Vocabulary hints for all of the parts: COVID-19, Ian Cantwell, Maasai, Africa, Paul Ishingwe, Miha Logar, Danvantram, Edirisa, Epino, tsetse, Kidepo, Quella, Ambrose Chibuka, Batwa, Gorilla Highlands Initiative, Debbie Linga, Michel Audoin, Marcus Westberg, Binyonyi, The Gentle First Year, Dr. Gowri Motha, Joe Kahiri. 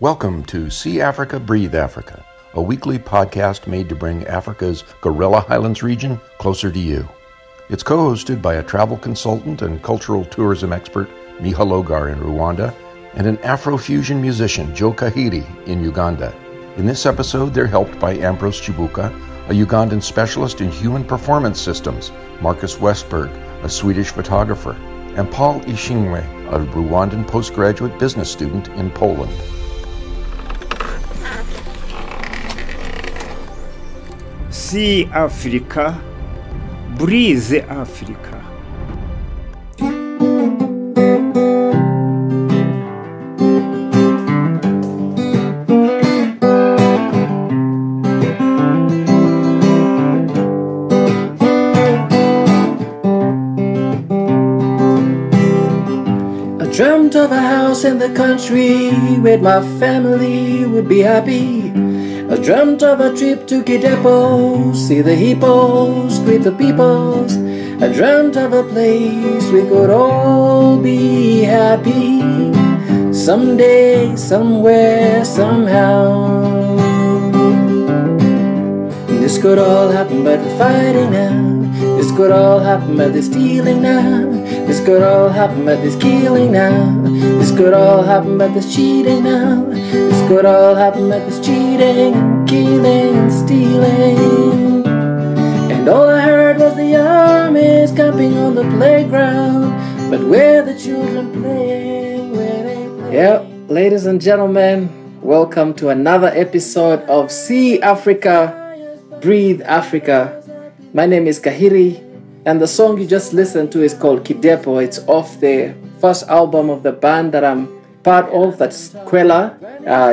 Welcome to See Africa, Breathe Africa, a weekly podcast made to bring Africa's Gorilla Highlands region closer to you. It's co-hosted by a travel consultant and cultural tourism expert, Miha Logar in Rwanda, and an Afrofusion musician, Joe Kahiri in Uganda. In this episode, they're helped by Ambrose Chibuka, a Ugandan specialist in human performance systems, Marcus Westberg, a Swedish photographer, and Paul Ishingwe, a Rwandan postgraduate business student in Poland. See Africa, breathe Africa. I dreamt of a house in the country where my family would be happy. I dreamt of a trip to Kidepo, see the hippos, greet the peoples. I dreamt of a place we could all be happy, someday, somewhere, somehow. This could all happen by the fighting now. This could all happen by the stealing now. This could all happen but this killing now. This could all happen but this cheating now. This could all happen but this cheating, killing, and stealing. And all I heard was the armies camping on the playground, but where the children playing, where they play. Yep, ladies and gentlemen, welcome to another episode of See Africa, Breathe Africa. My name is Kahiri. And the song you just listened to is called Kidepo. It's off the first album of the band that I'm part of, that's Quella.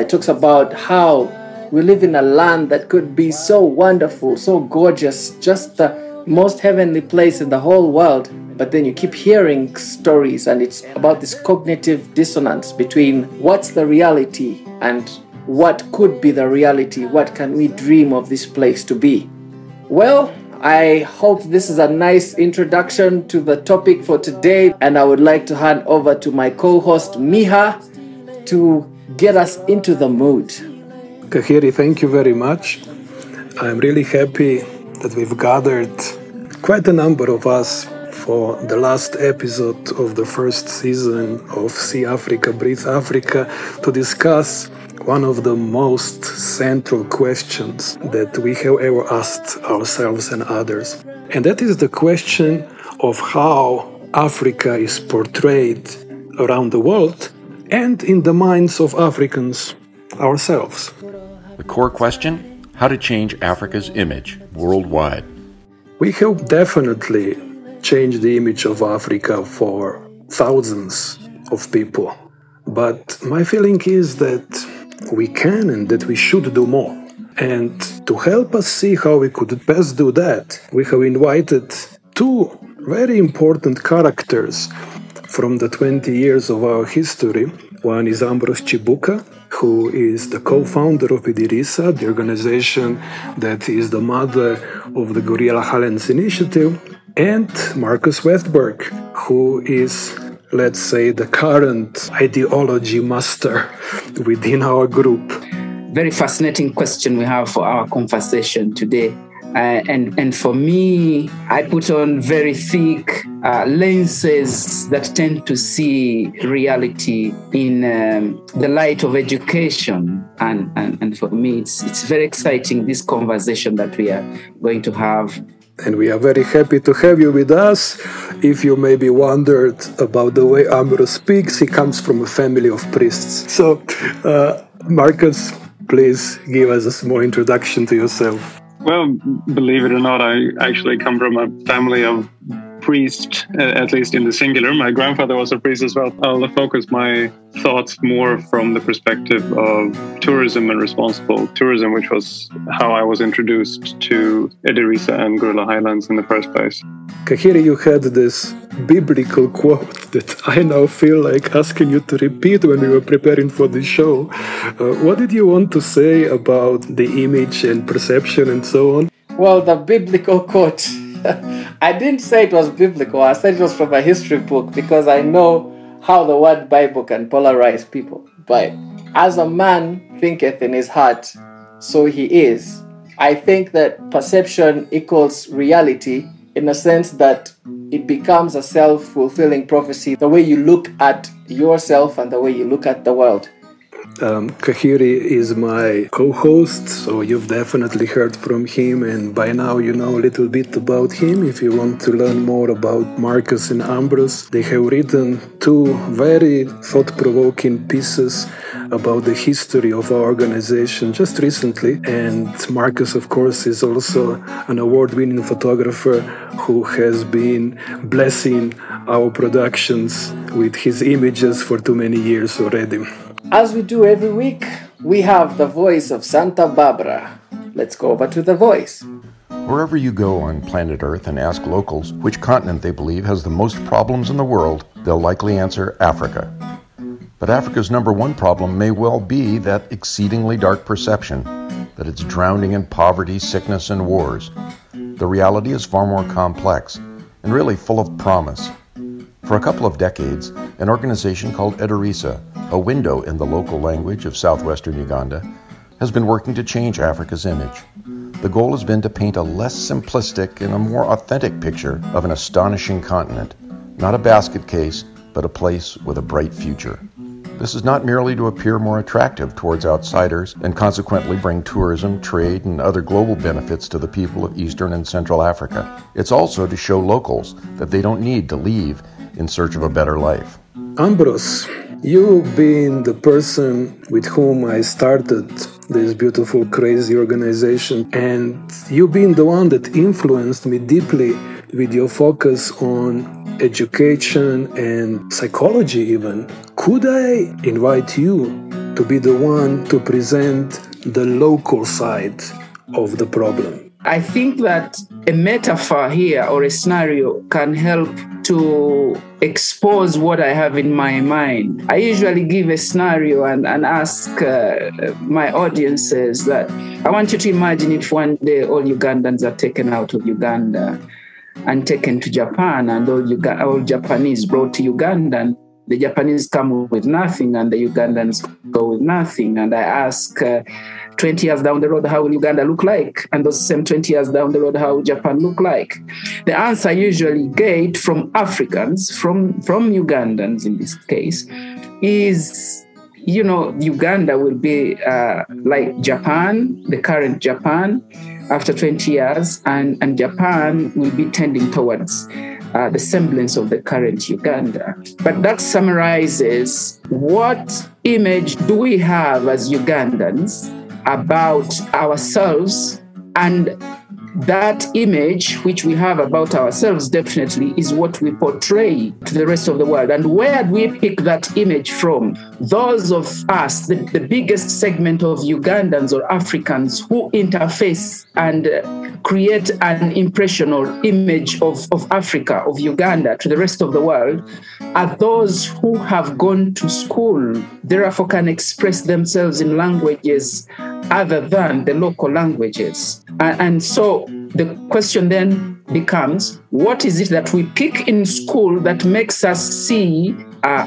It talks about how we live in a land that could be so wonderful, so gorgeous, just the most heavenly place in the whole world. But then you keep hearing stories, and it's about this cognitive dissonance between what's the reality and what could be the reality. What can we dream of this place to be? Well, I hope this is a nice introduction to the topic for today, and I would like to hand over to my co-host Miha to get us into the mood. Kahiri, thank you very much. I'm really happy that we've gathered quite a number of us for the last episode of the first season of See Africa, Breathe Africa to discuss one of the most central questions that we have ever asked ourselves and others. And that is the question of how Africa is portrayed around the world and in the minds of Africans ourselves. The core question, how to change Africa's image worldwide. We have definitely changed the image of Africa for thousands of people. But my feeling is that we can and that we should do more. And to help us see how we could best do that, we have invited two very important characters from the 20 years of our history. One is Ambrose Chibuka, who is the co-founder of Edirisa, the organization that is the mother of the Gorilla Highlands Initiative, and Marcus Westberg, who is, let's say, the current ideology master within our group. Very fascinating question we have for our conversation today. And for me, I put on very thick lenses that tend to see reality in the light of education. And for me, it's very exciting, this conversation that we are going to have. And we are very happy to have you with us. If you maybe wondered about the way Ambrose speaks, he comes from a family of priests. So, Marcus, please give us a small introduction to yourself. Well, believe it or not, I actually come from a family of priests, at least in the singular. My grandfather was a priest as well. I'll focus my thoughts more from the perspective of tourism and responsible tourism, which was how I was introduced to Edirisa and Gorilla Highlands in the first place. Kahiri, you had this biblical quote that I now feel like asking you to repeat when we were preparing for the show. What did you want to say about the image and perception and so on? Well, the biblical quote. I didn't say it was biblical. I said it was from a history book because I know how the word Bible can polarize people. But As a man thinketh in his heart, so he is. I think that perception equals reality in a sense that it becomes a self-fulfilling prophecy, the way you look at yourself and the way you look at the world. Kahiri is my co-host, so you've definitely heard from him, and by now you know a little bit about him. If you want to learn more about Marcus and Ambrose, they have written two very thought-provoking pieces about the history of our organization just recently. And Marcus, of course, is also an award-winning photographer who has been blessing our productions with his images for too many years already. As we do every week, we have the voice of Santa Barbara. Let's go over to the voice. Wherever you go on planet Earth and ask locals which continent they believe has the most problems in the world, they'll likely answer Africa. But Africa's number one problem may well be that exceedingly dark perception, that it's drowning in poverty, sickness, and wars. The reality is far more complex and really full of promise. For a couple of decades, an organization called Edirisa, a window in the local language of southwestern Uganda, has been working to change Africa's image. The goal has been to paint a less simplistic and a more authentic picture of an astonishing continent, not a basket case, but a place with a bright future. This is not merely to appear more attractive towards outsiders and consequently bring tourism, trade, and other global benefits to the people of Eastern and Central Africa. It's also to show locals that they don't need to leave in search of a better life. Ambrose, you've been the person with whom I started this beautiful, crazy organization, and you've been the one that influenced me deeply with your focus on education and psychology even. Could I invite you to be the one to present the local side of the problem? I think that a metaphor here or a scenario can help to expose what I have in my mind. I usually give a scenario and ask my audiences that I want you to imagine if one day all Ugandans are taken out of Uganda and taken to Japan, and all Japanese brought to Uganda, and the Japanese come with nothing and the Ugandans go with nothing. And I ask 20 years down the road, how will Uganda look like? And those same 20 years down the road, how will Japan look like? The answer usually get from Africans, from Ugandans in this case, is, you know, Uganda will be like Japan, the current Japan, after 20 years, and Japan will be tending towards the semblance of the current Uganda. But that summarizes what image do we have as Ugandans about ourselves, and that image which we have about ourselves definitely is what we portray to the rest of the world. And where do we pick that image from? Those of us, the biggest segment of Ugandans or Africans who interface and create an impression or image of Africa, of Uganda to the rest of the world, are those who have gone to school, therefore can express themselves in languages other than the local languages. And so the question then becomes, what is it that we pick in school that makes us see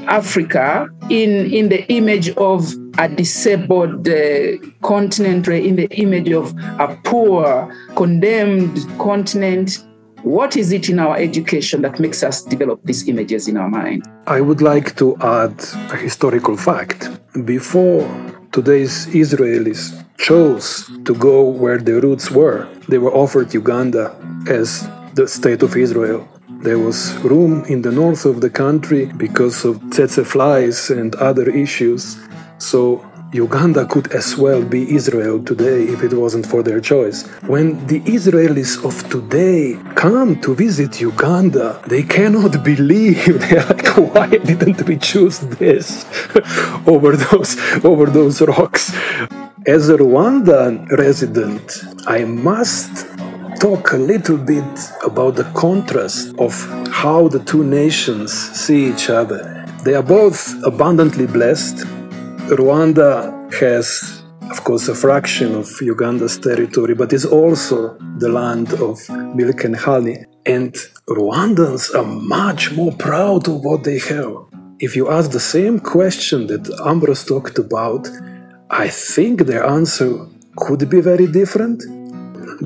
Africa in the image of a disabled continent, in the image of a poor, condemned continent? What is it in our education that makes us develop these images in our mind? I would like to add a historical fact. Before today's Israelis chose to go where their roots were, they were offered Uganda as the state of Israel. There was room in the north of the country because of tsetse flies and other issues. So Uganda could as well be Israel today if it wasn't for their choice. When the Israelis of today come to visit Uganda, they cannot believe. They're like, why didn't we choose this over those rocks? As a Rwandan resident, I must talk a little bit about the contrast of how the two nations see each other. They are both abundantly blessed. Rwanda has, of course, a fraction of Uganda's territory, but is also the land of milk and honey. And Rwandans are much more proud of what they have. if you ask the same question that Ambrose talked about, I think their answer could be very different.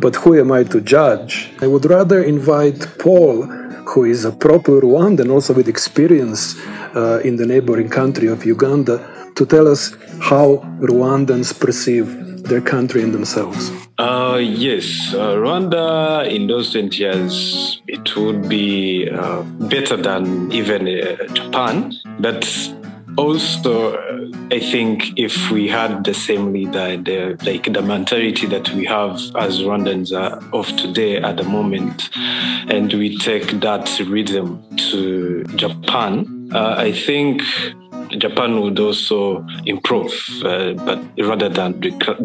But who am I to judge? I would rather invite Paul, who is a proper Rwandan, also with experience in the neighboring country of Uganda, to tell us how Rwandans perceive their country and themselves. Yes, Rwanda in those 20 years, it would be better than even Japan. But also, I think if we had the same leader, the mentality that we have as Rwandans of today at the moment, and we take that rhythm to Japan, I think Japan would also improve, but rather than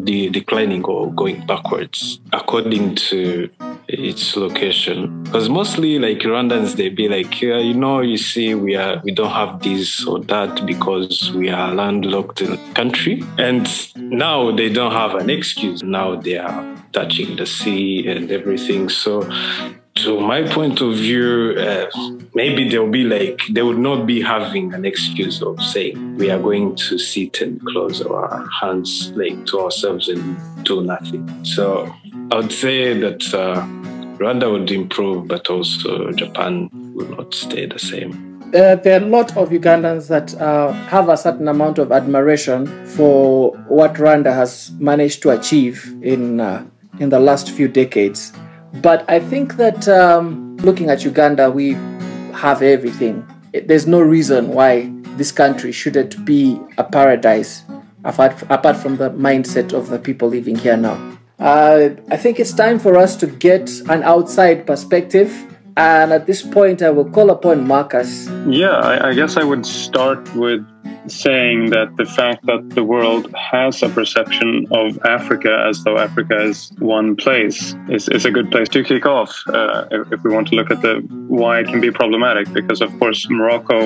declining or going backwards, according to its location. Because mostly, like Rwandans, they be like, yeah, we don't have this or that because we are a landlocked country, and now they don't have an excuse. Now they are touching the sea and everything, so. So my point of view, maybe they would not be having an excuse of saying we are going to sit and close our hands to ourselves and do nothing. So I would say that Rwanda would improve, but also Japan will not stay the same. There are a lot of Ugandans that have a certain amount of admiration for what Rwanda has managed to achieve in the last few decades. But I think that looking at Uganda, we have everything. There's no reason why this country shouldn't be a paradise, apart from the mindset of the people living here now. I think it's time for us to get an outside perspective. And at this point, I will call upon Marcus. Yeah, I guess I would start with saying that the fact that the world has a perception of Africa as though Africa is one place is a good place to kick off if we want to look at why it can be problematic, because of course Morocco,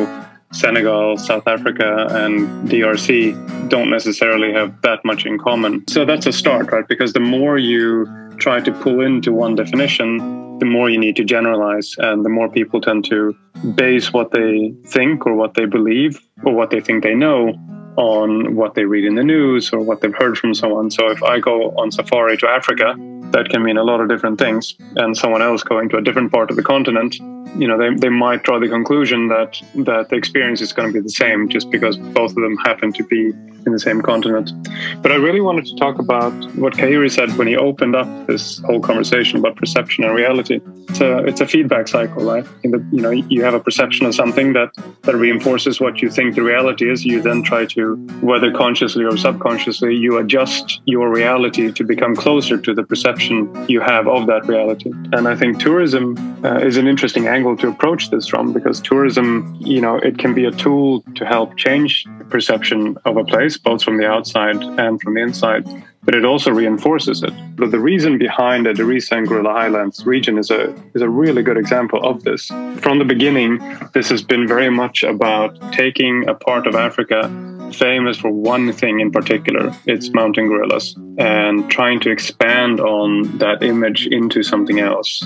Senegal, South Africa and DRC don't necessarily have that much in common. So that's a start, right? Because the more you try to pull into one definition, the more you need to generalize, and the more people tend to base what they think or what they believe or what they think they know on what they read in the news or what they've heard from someone. So if I go on safari to Africa, that can mean a lot of different things. And someone else going to a different part of the continent, they might draw the conclusion that the experience is going to be the same just because both of them happen to be in the same continent. But I really wanted to talk about what Kahiri said when he opened up this whole conversation about perception and reality. It's a feedback cycle, right? You have a perception of something that reinforces what you think the reality is. You then try to, whether consciously or subconsciously, you adjust your reality to become closer to the perception you have of that reality. And I think tourism is an interesting angle to approach this from, because tourism, it can be a tool to help change the perception of a place, both from the outside and from the inside, but it also reinforces it. But the reason behind the Edirisa and Gorilla Highlands region is a really good example of this. From the beginning, this has been very much about taking a part of Africa famous for one thing in particular, it's mountain gorillas, and trying to expand on that image into something else,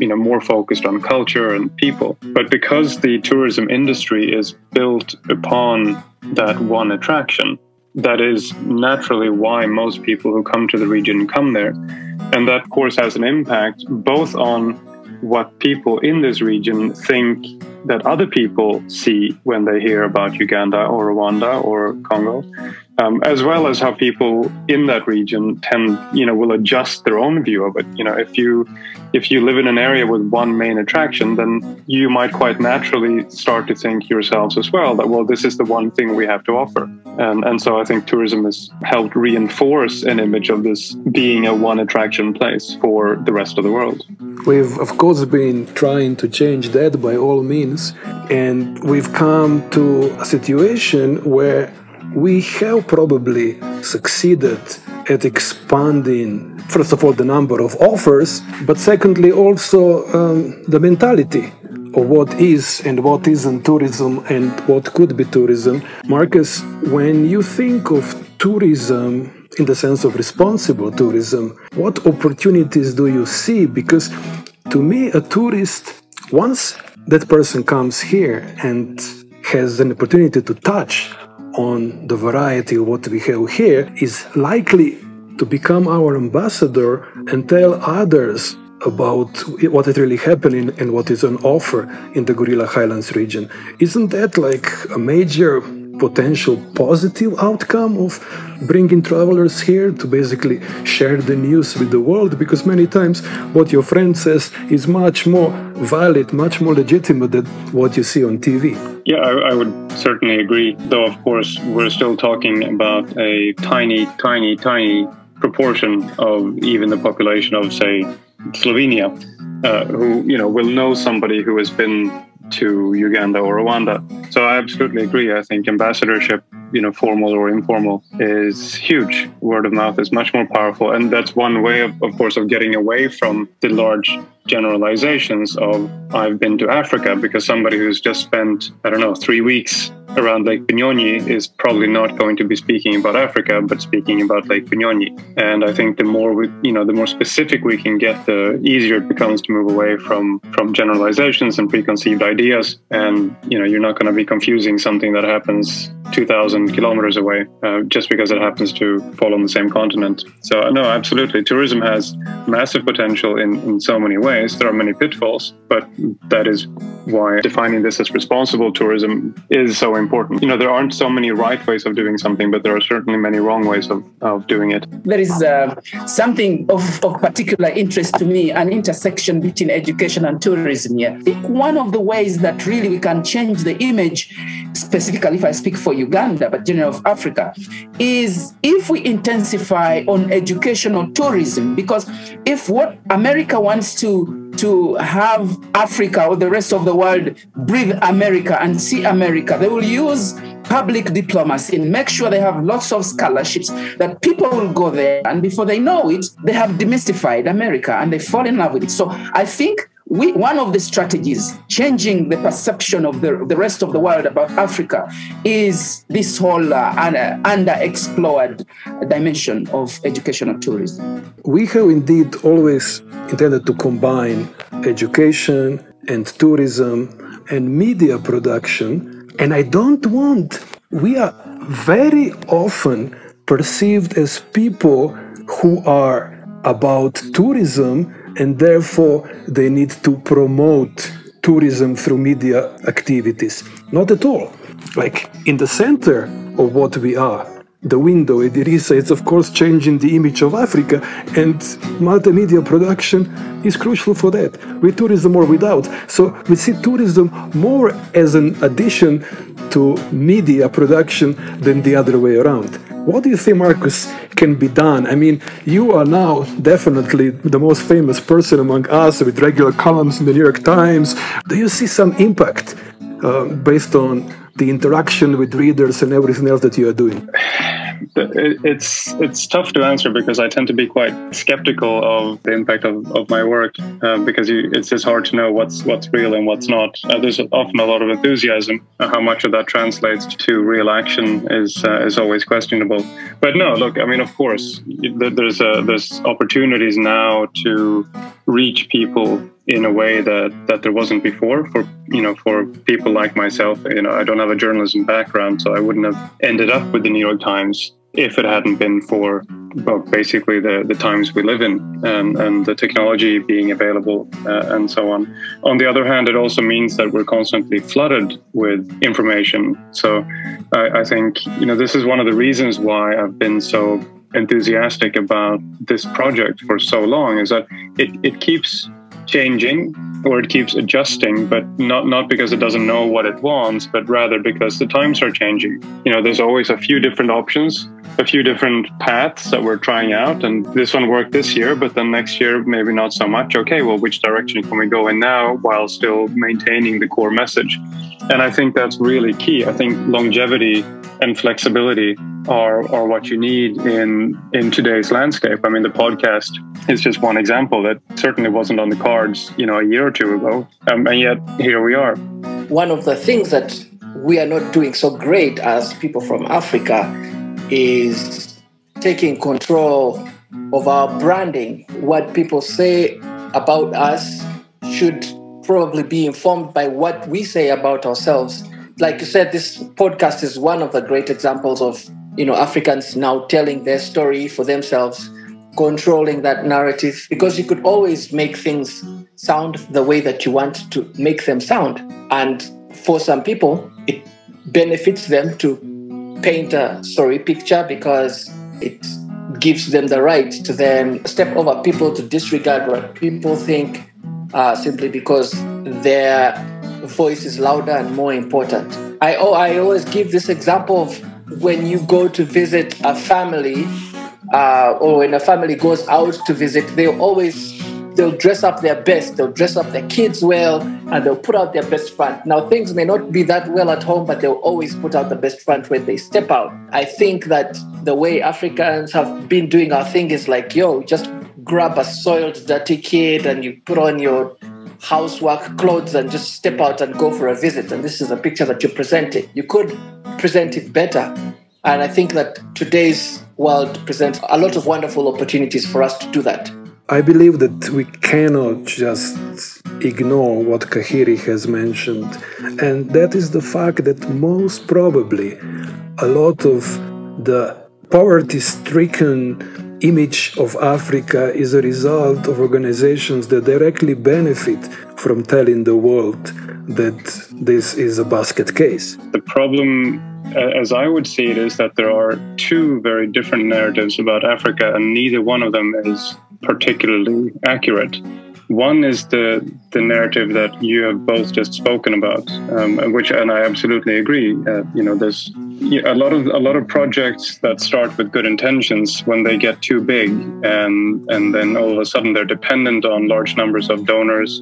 more focused on culture and people. But because the tourism industry is built upon that one attraction, that is naturally why most people who come to the region come there. And that, of course, has an impact both on what people in this region think that other people see when they hear about Uganda or Rwanda or Congo, as well as how people in that region will adjust their own view of it. If you live in an area with one main attraction, then you might quite naturally start to think yourselves as well that, well, this is the one thing we have to offer. And so I think tourism has helped reinforce an image of this being a one attraction place for the rest of the world. We've, of course, been trying to change that by all means. And we've come to a situation where we have probably succeeded at expanding, first of all, the number of offers, but secondly, also the mentality of what is and what isn't tourism and what could be tourism. Marcus, when you think of tourism in the sense of responsible tourism, what opportunities do you see? Because to me, a tourist, once that person comes here and has an opportunity to touch on the variety of what we have here is likely to become our ambassador and tell others about what is really happening and what is on offer in the Gorilla Highlands region. Isn't that like a major potential positive outcome of bringing travelers here to basically share the news with the world? Because many times what your friend says is much more valid, much more legitimate than what you see on TV. Yeah, I would certainly agree. Though, of course, we're still talking about a tiny proportion of even the population of, say, Slovenia, who, you know, will know somebody who has been to Uganda or Rwanda. So I absolutely agree. I think ambassadorship, you know, formal or informal, is huge. Word of mouth is much more powerful. And that's one way, of course, of getting away from the large generalizations of I've been to Africa, because somebody who's just spent, 3 weeks around Lake Binyonyi is probably not going to be speaking about Africa, but speaking about Lake Binyonyi. And I think the more we, the more specific we can get, the easier it becomes to move away from generalizations and preconceived ideas. And, you're not going to be confusing something that happens 2,000 kilometers away just because it happens to fall on the same continent. So, no, absolutely. Tourism has massive potential in so many ways. There are many pitfalls, but that is why defining this as responsible tourism is so important. There aren't so many right ways of doing something, but there are certainly many wrong ways of doing it. There is something of particular interest to me, an intersection between education and tourism here. I think one of the ways that really we can change the image, specifically if I speak for Uganda, but generally of Africa, is if we intensify on educational tourism, because if what America wants to have Africa or the rest of the world breathe America and see America, they will use public diplomacy and make sure they have lots of scholarships that people will go there. And before they know it, they have demystified America and they fall in love with it. So I think one of the strategies, changing the perception of the rest of the world about Africa, is this whole underexplored dimension of educational tourism. We have indeed always intended to combine education and tourism and media production. And we are very often perceived as people who are about tourism, and therefore they need to promote tourism through media activities. Not at all. Like, in the center of what we are, the window, Edirisa, it's of course changing the image of Africa, and multimedia production is crucial for that, with tourism or without. So we see tourism more as an addition to media production than the other way around. What do you think, Marcus, can be done? I mean, you are now definitely the most famous person among us with regular columns in the New York Times. Do you see some impact based on the interaction with readers and everything else that you are doing? It's tough to answer, because I tend to be quite skeptical of the impact of my work, because it's just hard to know what's real and what's not. There's often a lot of enthusiasm. How much of that translates to real action is always questionable. But no, look, I mean, of course, there's opportunities now to reach people in a way that there wasn't before for people like myself. I don't have a journalism background, so I wouldn't have ended up with the New York Times if it hadn't been for basically the times we live in and the technology being available and so on. On the other hand, it also means that we're constantly flooded with information. So I think, this is one of the reasons why I've been so enthusiastic about this project for so long, is that it keeps changing, or it keeps adjusting, but not because it doesn't know what it wants, but rather because the times are changing. There's always a few different options, a few different paths that we're trying out, and this one worked this year, but then next year maybe not so much. Okay, well, which direction can we go in now while still maintaining the core message? And I think that's really key. I think longevity and flexibility are what you need in today's landscape. I mean, the podcast is just one example that certainly wasn't on the cards, a year or two ago. And yet, here we are. One of the things that we are not doing so great as people from Africa is taking control of our branding. What people say about us should probably be informed by what we say about ourselves. like you said, this podcast is one of the great examples of, you know, Africans now telling their story for themselves, controlling that narrative, because you could always make things sound the way that you want to make them sound. And for some people, it benefits them to paint a story picture because it gives them the right to then step over people, to disregard what people think, simply because their voice is louder and more important. I always give this example of when you go to visit a family, or when a family goes out to visit, they'll dress up their best, they'll dress up their kids well, and they'll put out their best front. Now, things may not be that well at home, but they'll always put out the best front when they step out. I think that the way Africans have been doing our thing is like, yo, just grab a soiled, dirty kid and you put on your housework clothes and just step out and go for a visit. And this is a picture that you're presenting. You could present it better. And I think that today's world presents a lot of wonderful opportunities for us to do that. I believe that we cannot just ignore what Kahiri has mentioned. And that is the fact that most probably a lot of the poverty-stricken image of Africa is a result of organizations that directly benefit from telling the world that this is a basket case. The problem, as I would see it, is that there are two very different narratives about Africa, and neither one of them is particularly accurate. One is the narrative that you have both just spoken about, and I absolutely agree. There's a lot of projects that start with good intentions. When they get too big, and then all of a sudden they're dependent on large numbers of donors,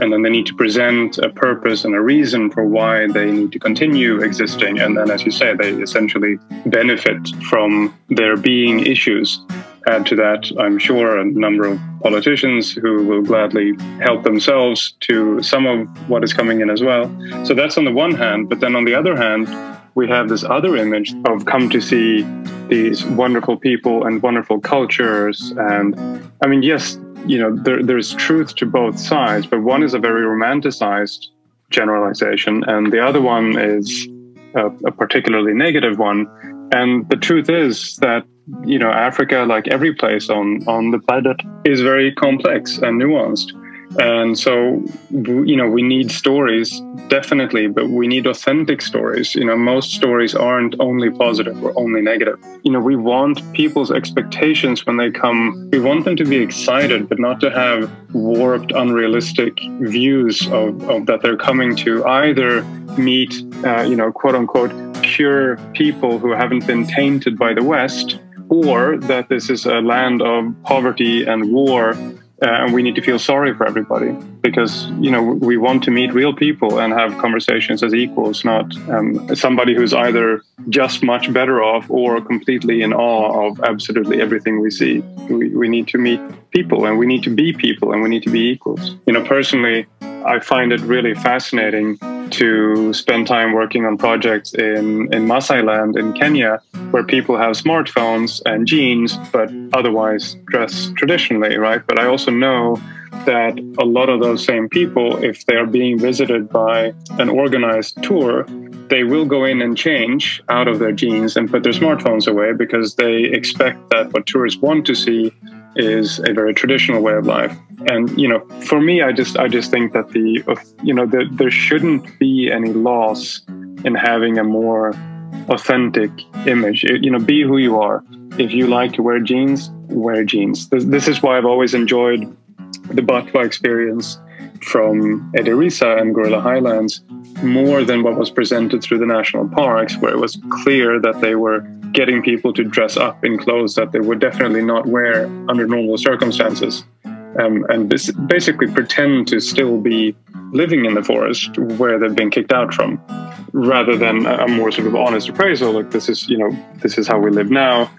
and then they need to present a purpose and a reason for why they need to continue existing. And then, as you say, they essentially benefit from there being issues. Add to that, I'm sure, a number of politicians who will gladly help themselves to some of what is coming in as well. So that's on the one hand. But then on the other hand, we have this other image of come to see these wonderful people and wonderful cultures. And I mean, yes, there's truth to both sides, but one is a very romanticized generalization, and the other one is a particularly negative one. And the truth is that, Africa, like every place on the planet, is very complex and nuanced. And so, we need stories, definitely, but we need authentic stories. Most stories aren't only positive or only negative. We want people's expectations when they come. We want them to be excited, but not to have warped, unrealistic views of that they're coming to either meet, quote unquote, pure people who haven't been tainted by the West, or that this is a land of poverty and war. And we need to feel sorry for everybody because, we want to meet real people and have conversations as equals, not somebody who's either just much better off or completely in awe of absolutely everything we see. We need to meet people, and we need to be people, and we need to be equals. Personally, I find it really fascinating to spend time working on projects in Maasai land in Kenya, where people have smartphones and jeans, but otherwise dress traditionally, right? But I also know that a lot of those same people, if they are being visited by an organized tour, they will go in and change out of their jeans and put their smartphones away because they expect that what tourists want to see is a very traditional way of life. And for me, I just think that there shouldn't be any loss in having a more authentic image. Be who you are. If you like to wear jeans, wear jeans. This is why I've always enjoyed the Batwa experience from Edirisa and Gorilla Highlands more than what was presented through the national parks, where it was clear that they were getting people to dress up in clothes that they would definitely not wear under normal circumstances, and basically pretend to still be living in the forest where they've been kicked out from, rather than a more sort of honest appraisal, like this is how we live now,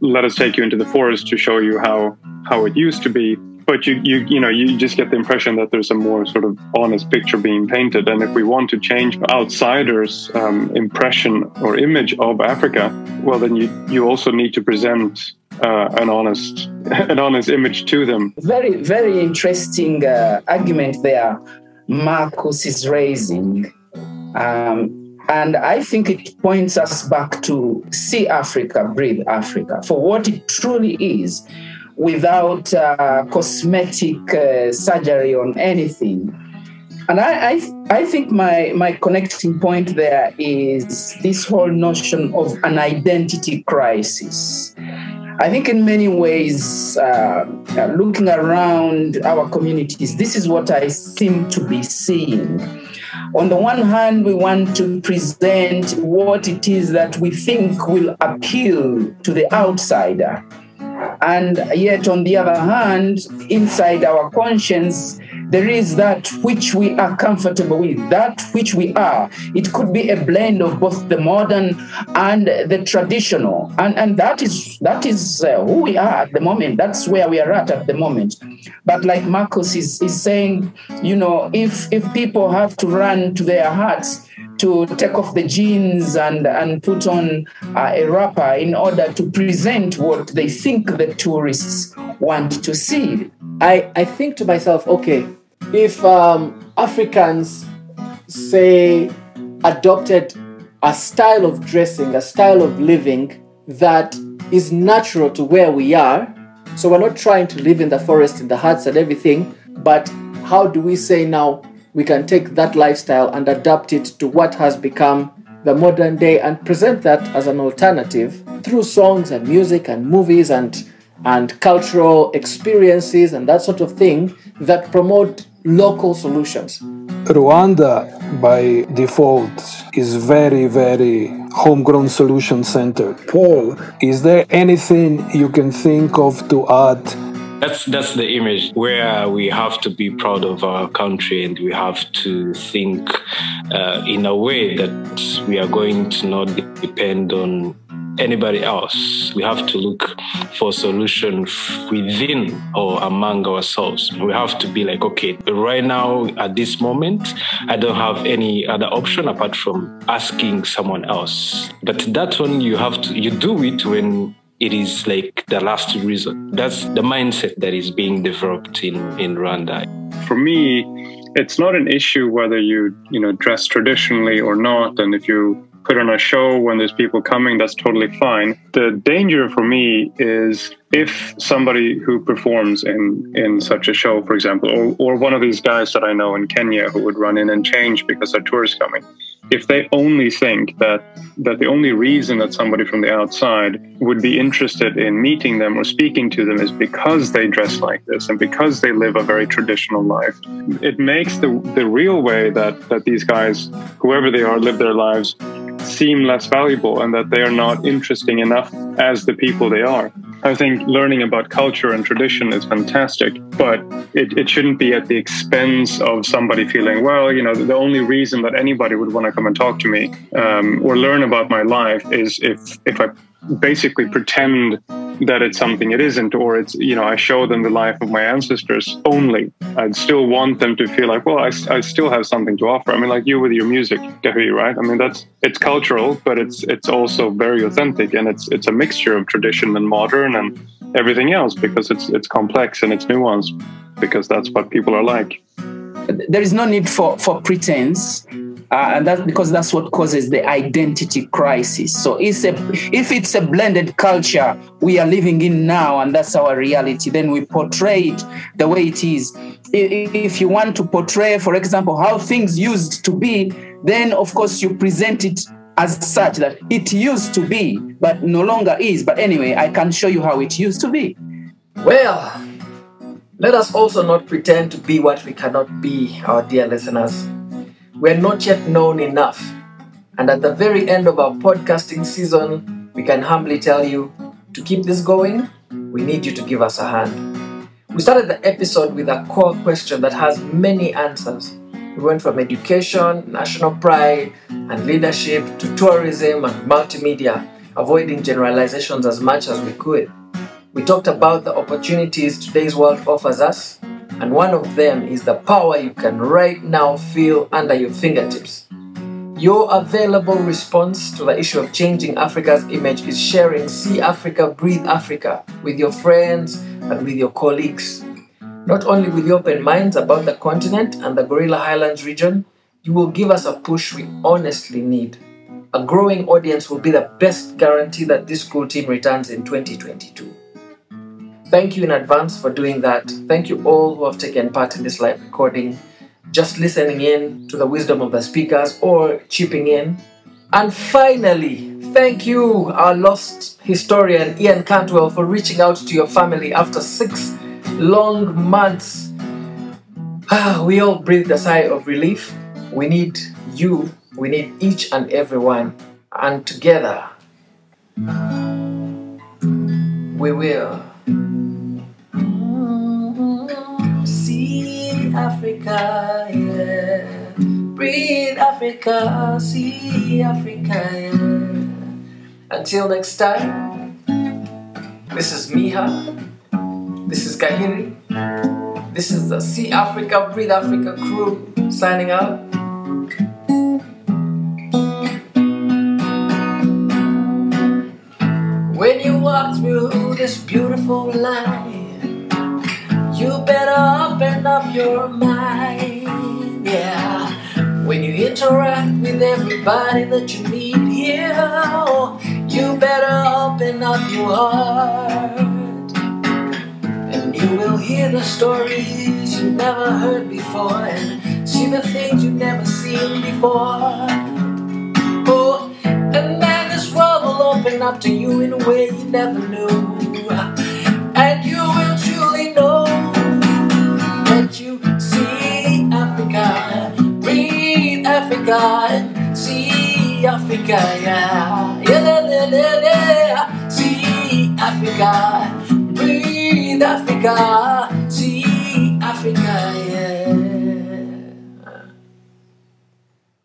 let us take you into the forest to show you how it used to be. But you just get the impression that there's a more sort of honest picture being painted. And if we want to change outsiders' impression or image of Africa, well, then you also need to present an honest image to them. Very, very interesting argument there Marcus is raising. And I think it points us back to see Africa, breathe Africa, for what it truly is, without cosmetic surgery on anything. And I think my connecting point there is this whole notion of an identity crisis. I think in many ways, looking around our communities, this is what I seem to be seeing. On the one hand, we want to present what it is that we think will appeal to the outsider. And yet, on the other hand, inside our conscience, there is that which we are comfortable with, that which we are. It could be a blend of both the modern and the traditional. And that is who we are at the moment. That's where we are at the moment. But like Marcus is saying, you know, if people have to run to their hearts to take off the jeans and put on a wrapper in order to present what they think the tourists want to see. I think to myself, okay, if Africans, say, adopted a style of dressing, a style of living that is natural to where we are, so we're not trying to live in the forest, in the huts and everything, but how do we say now we can take that lifestyle and adapt it to what has become the modern day and present that as an alternative through songs and music and movies and cultural experiences and that sort of thing that promote local solutions. Rwanda, by default, is very, very homegrown solution-centered. Paul, is there anything you can think of to add? That's the image where we have to be proud of our country and we have to think in a way that we are going to not depend on anybody else. We have to look for solutions within or among ourselves. We have to be like, okay, right now at this moment, I don't have any other option apart from asking someone else. But that one you do it when it is like the last resort. That's the mindset that is being developed in Rwanda. For me, it's not an issue whether you dress traditionally or not, and if you put on a show when there's people coming, that's totally fine. The danger for me is if somebody who performs in such a show, for example, or one of these guys that I know in Kenya who would run in and change because a tour is coming, if they only think that the only reason that somebody from the outside would be interested in meeting them or speaking to them is because they dress like this and because they live a very traditional life, it makes the real way that these guys, whoever they are, live their lives seem less valuable and that they are not interesting enough as the people they are. I think learning about culture and tradition is fantastic, but it shouldn't be at the expense of somebody feeling, well, you know, the only reason that anybody would want to come and talk to me or learn about my life is if I basically pretend that it's something it isn't, or it's, you know, I show them the life of my ancestors only. I'd still want them to feel like, well, I still have something to offer. I mean, like you with your music, Kahiri, right? I mean, it's cultural, but it's also very authentic, and it's a mixture of tradition and modern and everything else because it's complex and it's nuanced because that's what people are like. There is no need for pretense. And that's because that's what causes the identity crisis. So if it's a blended culture we are living in now, and that's our reality, then we portray it the way it is. If you want to portray, for example, how things used to be, then of course you present it as such that it used to be, but no longer is. But anyway, I can show you how it used to be. Well, let us also not pretend to be what we cannot be, our dear listeners. We're not yet known enough. And at the very end of our podcasting season, we can humbly tell you, to keep this going, we need you to give us a hand. We started the episode with a core question that has many answers. We went from education, national pride, and leadership to tourism and multimedia, avoiding generalizations as much as we could. We talked about the opportunities today's world offers us, and one of them is the power you can right now feel under your fingertips. Your available response to the issue of changing Africa's image is sharing See Africa, Breathe Africa with your friends and with your colleagues. Not only with open minds about the continent and the Gorilla Highlands region, You will give us a push we honestly need. A growing audience will be the best guarantee that this cool team returns in 2022. Thank you in advance for doing that. Thank you all who have taken part in this live recording, just listening in to the wisdom of the speakers or chipping in. And finally, thank you, our lost historian Ian Cantwell, for reaching out to your family after 6 long months. We all breathed a sigh of relief. We need you. We need each and everyone. And together, we will see Africa, yeah. Breathe Africa, see Africa, yeah. Until next time, this is Miha, this is Kahiri, this is the See Africa, Breathe Africa crew signing out. When you walk through this beautiful line, you better open up your mind, yeah. When you interact with everybody that you meet, yeah, you better open up your heart, and you will hear the stories you never heard before, and see the things you've never seen before. Oh, and then this world will open up to you in a way you never knew, and you will truly know that you see Africa, breathe Africa, and see Africa, yeah, yeah, yeah, yeah, yeah. See Africa, breathe Africa.